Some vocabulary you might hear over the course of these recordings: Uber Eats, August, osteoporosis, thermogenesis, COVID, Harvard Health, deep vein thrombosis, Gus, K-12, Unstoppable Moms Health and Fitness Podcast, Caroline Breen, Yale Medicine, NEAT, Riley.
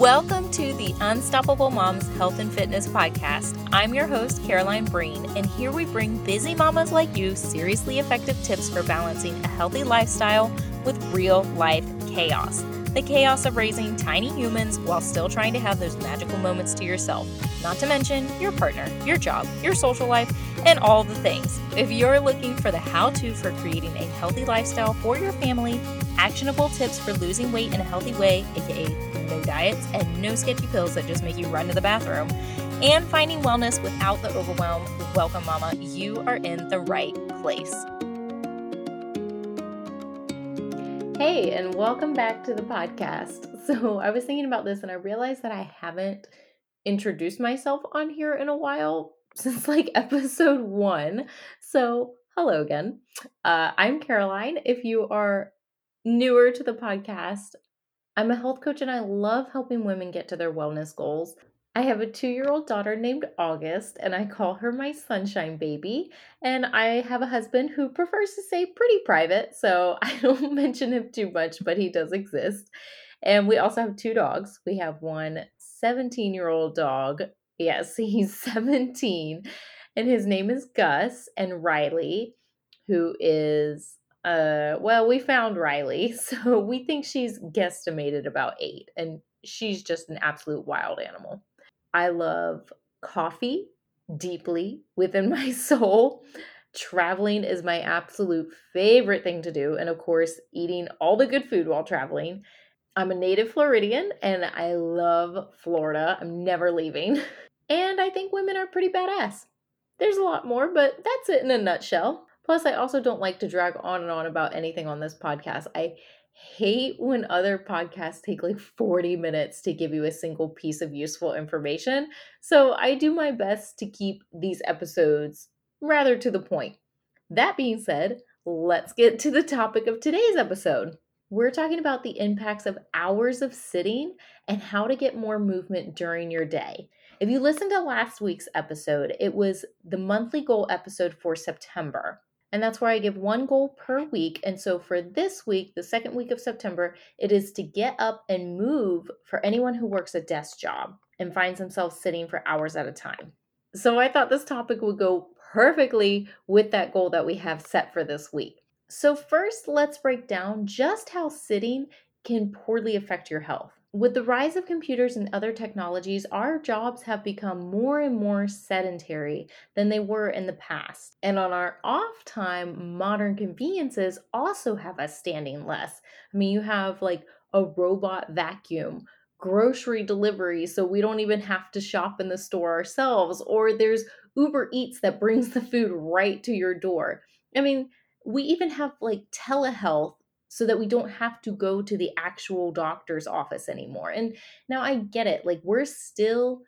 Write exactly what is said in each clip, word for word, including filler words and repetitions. Welcome to the Unstoppable Moms Health and Fitness Podcast. I'm your host, Caroline Breen, and here we bring busy mamas like you seriously effective tips for balancing a healthy lifestyle with real life chaos. The chaos of raising tiny humans while still trying to have those magical moments to yourself, not to mention your partner, your job, your social life, and all the things. If you're looking for the how-to for creating a healthy lifestyle for your family, actionable tips for losing weight in a healthy way, aka no diets and no sketchy pills that just make you run to the bathroom, and finding wellness without the overwhelm, welcome mama, you are in the right place. Hey, and welcome back to the podcast. So I was thinking about this and I realized that I haven't introduced myself on here in a while, since like episode one. So hello again. Uh, I'm Caroline. If you are newer to the podcast, I'm a health coach and I love helping women get to their wellness goals. I have a two-year-old daughter named August and I call her my sunshine baby. And I have a husband who prefers to stay pretty private, so I don't mention him too much, but he does exist. And we also have two dogs. We have one seventeen-year-old dog. Yes, he's seventeen. And his name is Gus, and Riley, who is... Uh, well, we found Riley, so we think she's guesstimated about eight, and she's just an absolute wild animal. I love coffee deeply within my soul. Traveling is my absolute favorite thing to do, and of course, eating all the good food while traveling. I'm a native Floridian, and I love Florida. I'm never leaving. And I think women are pretty badass. There's a lot more, but that's it in a nutshell. Plus, I also don't like to drag on and on about anything on this podcast. I hate when other podcasts take like forty minutes to give you a single piece of useful information. So I do my best to keep these episodes rather to the point. That being said, let's get to the topic of today's episode. We're talking about the impacts of hours of sitting and how to get more movement during your day. If you listened to last week's episode, it was the monthly goal episode for September. And that's where I give one goal per week. And so for this week, the second week of September, it is to get up and move for anyone who works a desk job and finds themselves sitting for hours at a time. So I thought this topic would go perfectly with that goal that we have set for this week. So first, let's break down just how sitting can poorly affect your health. With the rise of computers and other technologies, our jobs have become more and more sedentary than they were in the past. And on our off time, modern conveniences also have us standing less. I mean, you have like a robot vacuum, grocery delivery, so we don't even have to shop in the store ourselves, or there's Uber Eats that brings the food right to your door. I mean, we even have like telehealth, so that we don't have to go to the actual doctor's office anymore. And now I get it, like we're still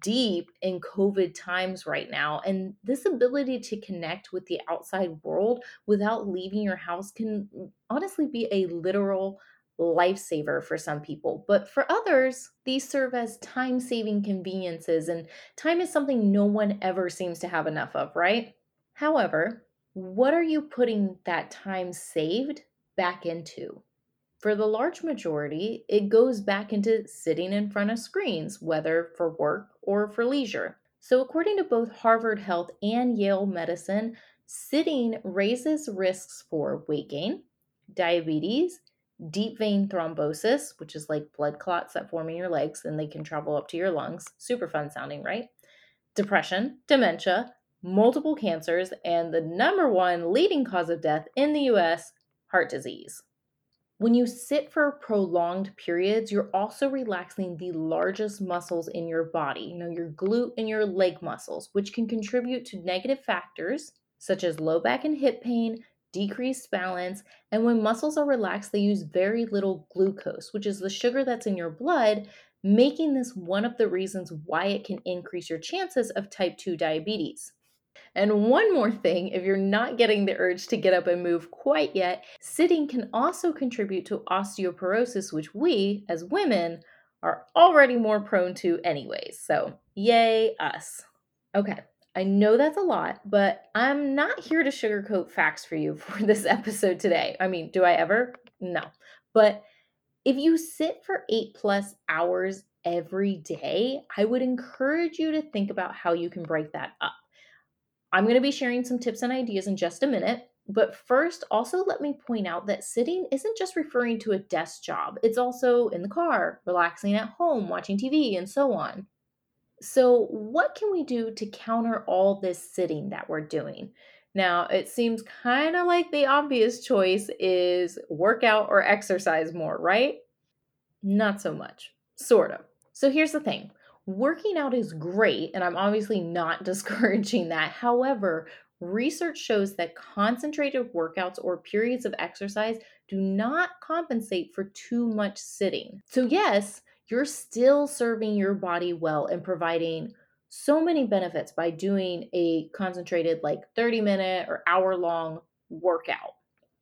deep in COVID times right now. And this ability to connect with the outside world without leaving your house can honestly be a literal lifesaver for some people. But for others, these serve as time-saving conveniences, and time is something no one ever seems to have enough of, right? However, what are you putting that time saved back into? For the large majority, it goes back into sitting in front of screens, whether for work or for leisure. So according to both Harvard Health and Yale Medicine, sitting raises risks for weight gain, diabetes, deep vein thrombosis, which is like blood clots that form in your legs and they can travel up to your lungs. Super fun sounding, right? Depression, dementia, multiple cancers, and the number one leading cause of death in the U S, heart disease. When you sit for prolonged periods, you're also relaxing the largest muscles in your body, you know, your glute and your leg muscles, which can contribute to negative factors such as low back and hip pain, decreased balance, and when muscles are relaxed, they use very little glucose, which is the sugar that's in your blood, making this one of the reasons why it can increase your chances of type two diabetes. And one more thing, if you're not getting the urge to get up and move quite yet, sitting can also contribute to osteoporosis, which we, as women, are already more prone to anyways. So, yay us. Okay, I know that's a lot, but I'm not here to sugarcoat facts for you for this episode today. I mean, do I ever? No. But If you sit for eight plus hours every day, I would encourage you to think about how you can break that up. I'm going to be sharing some tips and ideas in just a minute, but first, also let me point out that sitting isn't just referring to a desk job. It's also in the car, relaxing at home, watching T V, and so on. So what can we do to counter all this sitting that we're doing? Now, it seems kind of like the obvious choice is work out or exercise more, right? Not so much, sort of. So here's the thing. Working out is great, and I'm obviously not discouraging that. However, research shows that concentrated workouts or periods of exercise do not compensate for too much sitting. So yes, you're still serving your body well and providing so many benefits by doing a concentrated like thirty minute or hour long workout.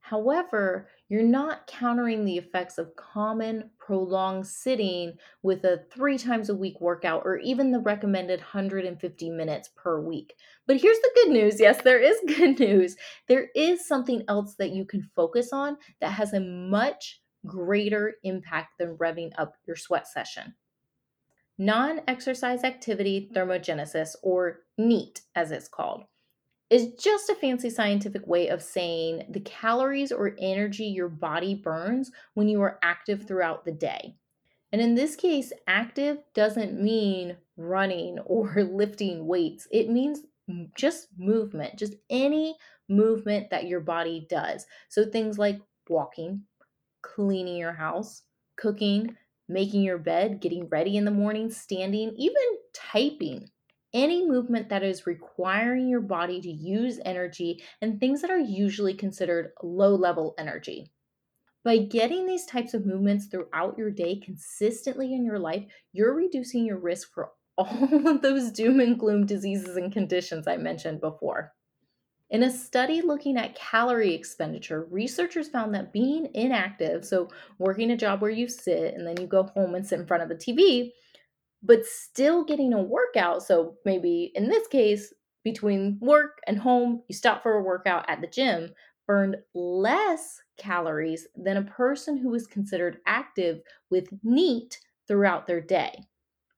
However, you're not countering the effects of common prolonged sitting with a three times a week workout or even the recommended one hundred fifty minutes per week. But here's the good news. Yes, there is good news. There is something else that you can focus on that has a much greater impact than revving up your sweat session. Non-exercise activity thermogenesis, or NEAT as it's called, is just a fancy scientific way of saying the calories or energy your body burns when you are active throughout the day. And in this case, active doesn't mean running or lifting weights. It means just movement, just any movement that your body does. So things like walking, cleaning your house, cooking, making your bed, getting ready in the morning, standing, even typing. Any movement that is requiring your body to use energy and things that are usually considered low-level energy. By getting these types of movements throughout your day consistently in your life, you're reducing your risk for all of those doom and gloom diseases and conditions I mentioned before. In a study looking at calorie expenditure, researchers found that being inactive, so working a job where you sit and then you go home and sit in front of a T V, but still getting a workout, so maybe in this case, between work and home, you stop for a workout at the gym, burned less calories than a person who was considered active with NEAT throughout their day.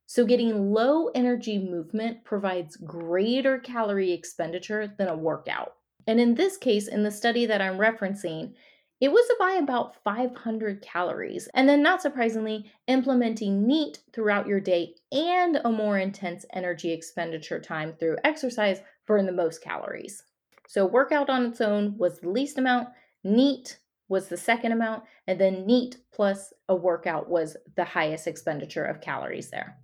So getting low energy movement provides greater calorie expenditure than a workout. And in this case, in the study that I'm referencing, it was by about five hundred calories. And then not surprisingly, implementing NEAT throughout your day and a more intense energy expenditure time through exercise burned the most calories. So workout on its own was the least amount, NEAT was the second amount, and then NEAT plus a workout was the highest expenditure of calories there.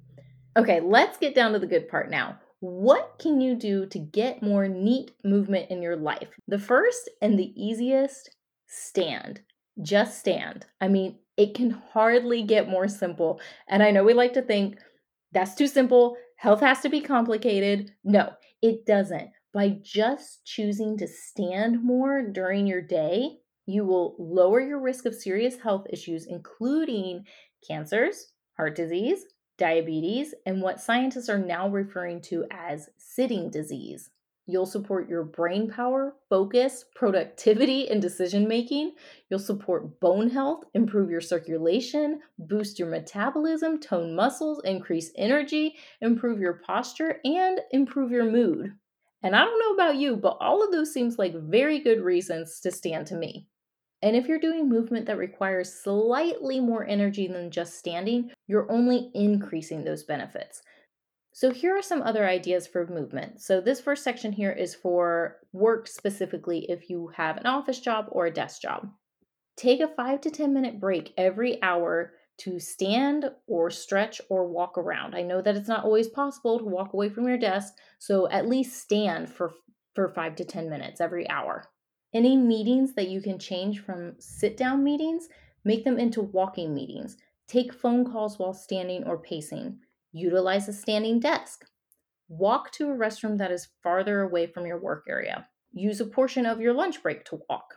Okay, let's get down to the good part now. What can you do to get more NEAT movement in your life? The first and the easiest, stand. Just stand. I mean, it can hardly get more simple. And I know we like to think that's too simple. Health has to be complicated. No, it doesn't. By just choosing to stand more during your day, you will lower your risk of serious health issues, including cancers, heart disease, diabetes, and what scientists are now referring to as sitting disease. You'll support your brain power, focus, productivity, and decision-making. You'll support bone health, improve your circulation, boost your metabolism, tone muscles, increase energy, improve your posture, and improve your mood. And I don't know about you, but all of those seems like very good reasons to stand to me. And if you're doing movement that requires slightly more energy than just standing, you're only increasing those benefits. So here are some other ideas for movement. So this first section here is for work specifically if you have an office job or a desk job. Take a five to ten minute break every hour to stand or stretch or walk around. I know that it's not always possible to walk away from your desk, so at least stand for, for five to ten minutes every hour. Any meetings that you can change from sit-down meetings, make them into walking meetings. Take phone calls while standing or pacing. Utilize a standing desk. Walk to a restroom that is farther away from your work area. Use a portion of your lunch break to walk.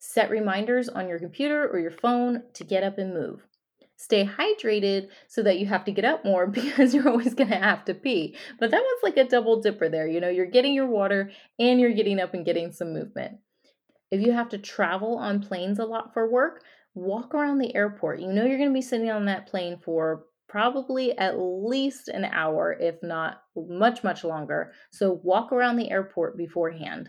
Set reminders on your computer or your phone to get up and move. Stay hydrated so that you have to get up more because you're always going to have to pee. But that one's like a double dipper there. You know, you're getting your water and you're getting up and getting some movement. If you have to travel on planes a lot for work, walk around the airport. You know you're going to be sitting on that plane for probably at least an hour, if not much, much longer. So walk around the airport beforehand.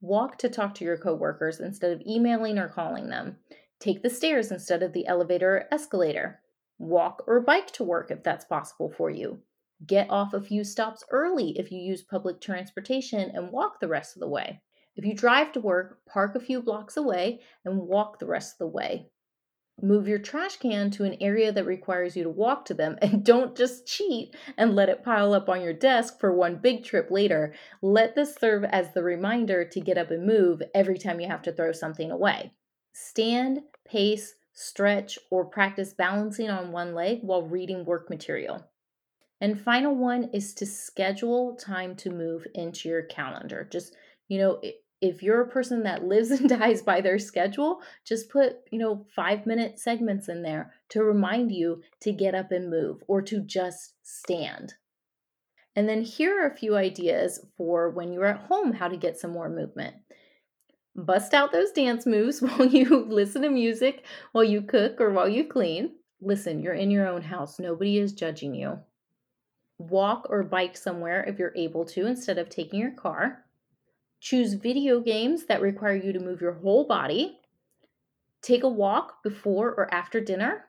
Walk to talk to your coworkers instead of emailing or calling them. Take the stairs instead of the elevator or escalator. Walk or bike to work if that's possible for you. Get off a few stops early if you use public transportation and walk the rest of the way. If you drive to work, park a few blocks away and walk the rest of the way. Move your trash can to an area that requires you to walk to them, and don't just cheat and let it pile up on your desk for one big trip later. Let this serve as the reminder to get up and move every time you have to throw something away. Stand, pace, stretch, or practice balancing on one leg while reading work material. And final one is to schedule time to move into your calendar. Just, you know, if you're a person that lives and dies by their schedule, just put, you know, five minute segments in there to remind you to get up and move or to just stand. And then here are a few ideas for when you're at home, how to get some more movement. Bust out those dance moves while you listen to music, while you cook, or while you clean. Listen, you're in your own house. Nobody is judging you. Walk or bike somewhere if you're able to instead of taking your car. Choose video games that require you to move your whole body. Take a walk before or after dinner.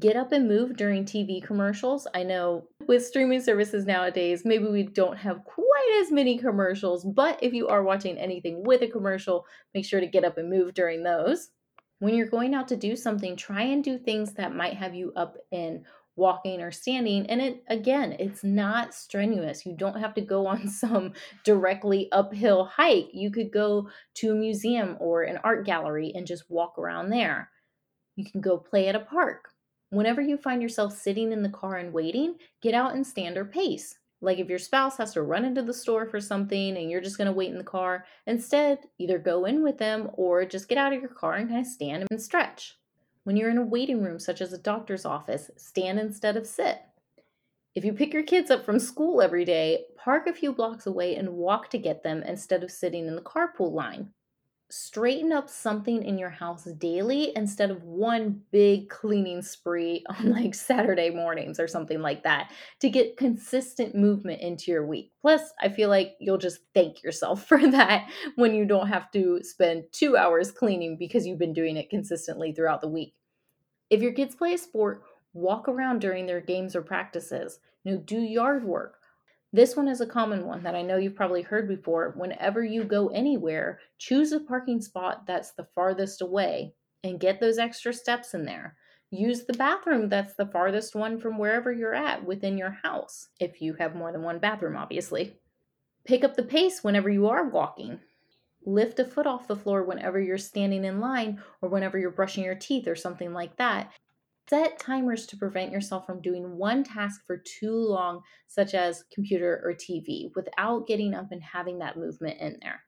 Get up and move during T V commercials. I know with streaming services nowadays, maybe we don't have quite as many commercials, but if you are watching anything with a commercial, make sure to get up and move during those. When you're going out to do something, try and do things that might have you up and walking or standing. And it, again, it's not strenuous. You don't have to go on some directly uphill hike. You could go to a museum or an art gallery and just walk around there. You can go play at a park. Whenever you find yourself sitting in the car and waiting, get out and stand or pace. Like if your spouse has to run into the store for something and you're just going to wait in the car, instead, either go in with them or just get out of your car and kind of stand and stretch. When you're in a waiting room, such as a doctor's office, stand instead of sit. If you pick your kids up from school every day, park a few blocks away and walk to get them instead of sitting in the carpool line. Straighten up something in your house daily instead of one big cleaning spree on like Saturday mornings or something like that to get consistent movement into your week. Plus, I feel like you'll just thank yourself for that when you don't have to spend two hours cleaning because you've been doing it consistently throughout the week. If your kids play a sport, walk around during their games or practices. You know, do yard work. This one is a common one that I know you've probably heard before. Whenever you go anywhere, choose a parking spot that's the farthest away and get those extra steps in there. Use the bathroom that's the farthest one from wherever you're at within your house, if you have more than one bathroom, obviously. Pick up the pace whenever you are walking. Lift a foot off the floor whenever you're standing in line or whenever you're brushing your teeth or something like that. Set timers to prevent yourself from doing one task for too long, such as computer or T V, without getting up and having that movement in there.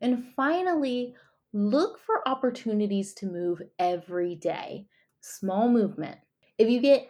And finally, look for opportunities to move every day. Small movement. If you get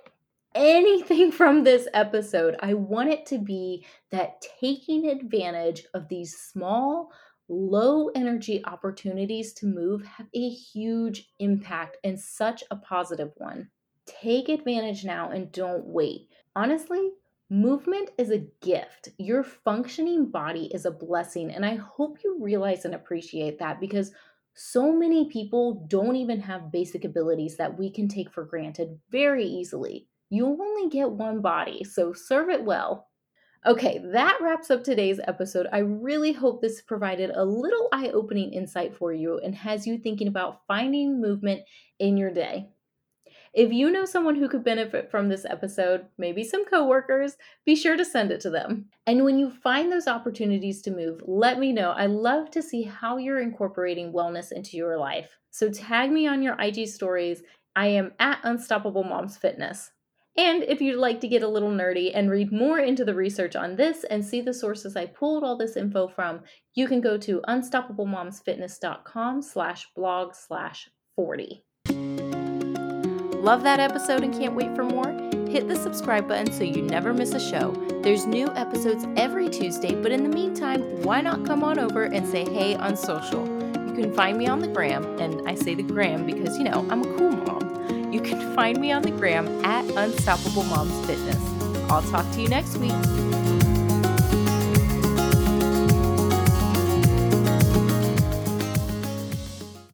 anything from this episode, I want it to be that taking advantage of these small, low energy opportunities to move have a huge impact and such a positive one. Take advantage now and don't wait. Honestly, movement is a gift. Your functioning body is a blessing, and I hope you realize and appreciate that because so many people don't even have basic abilities that we can take for granted very easily. You only get one body, so serve it well. Okay, that wraps up today's episode. I really hope this provided a little eye-opening insight for you and has you thinking about finding movement in your day. If you know someone who could benefit from this episode, maybe some coworkers, be sure to send it to them. And when you find those opportunities to move, let me know. I love to see how you're incorporating wellness into your life. So tag me on your I G stories. I am at Unstoppable Moms Fitness. And if you'd like to get a little nerdy and read more into the research on this and see the sources I pulled all this info from, you can go to unstoppablemomsfitness.com slash blog slash 40. Love that episode and can't wait for more? Hit the subscribe button so you never miss a show. There's new episodes every Tuesday, but in the meantime, why not come on over and say hey on social? can find me on the gram, and I say the gram because, you know, I'm a cool mom. You can find me on the gram at Unstoppable Moms Fitness. I'll talk to you next week.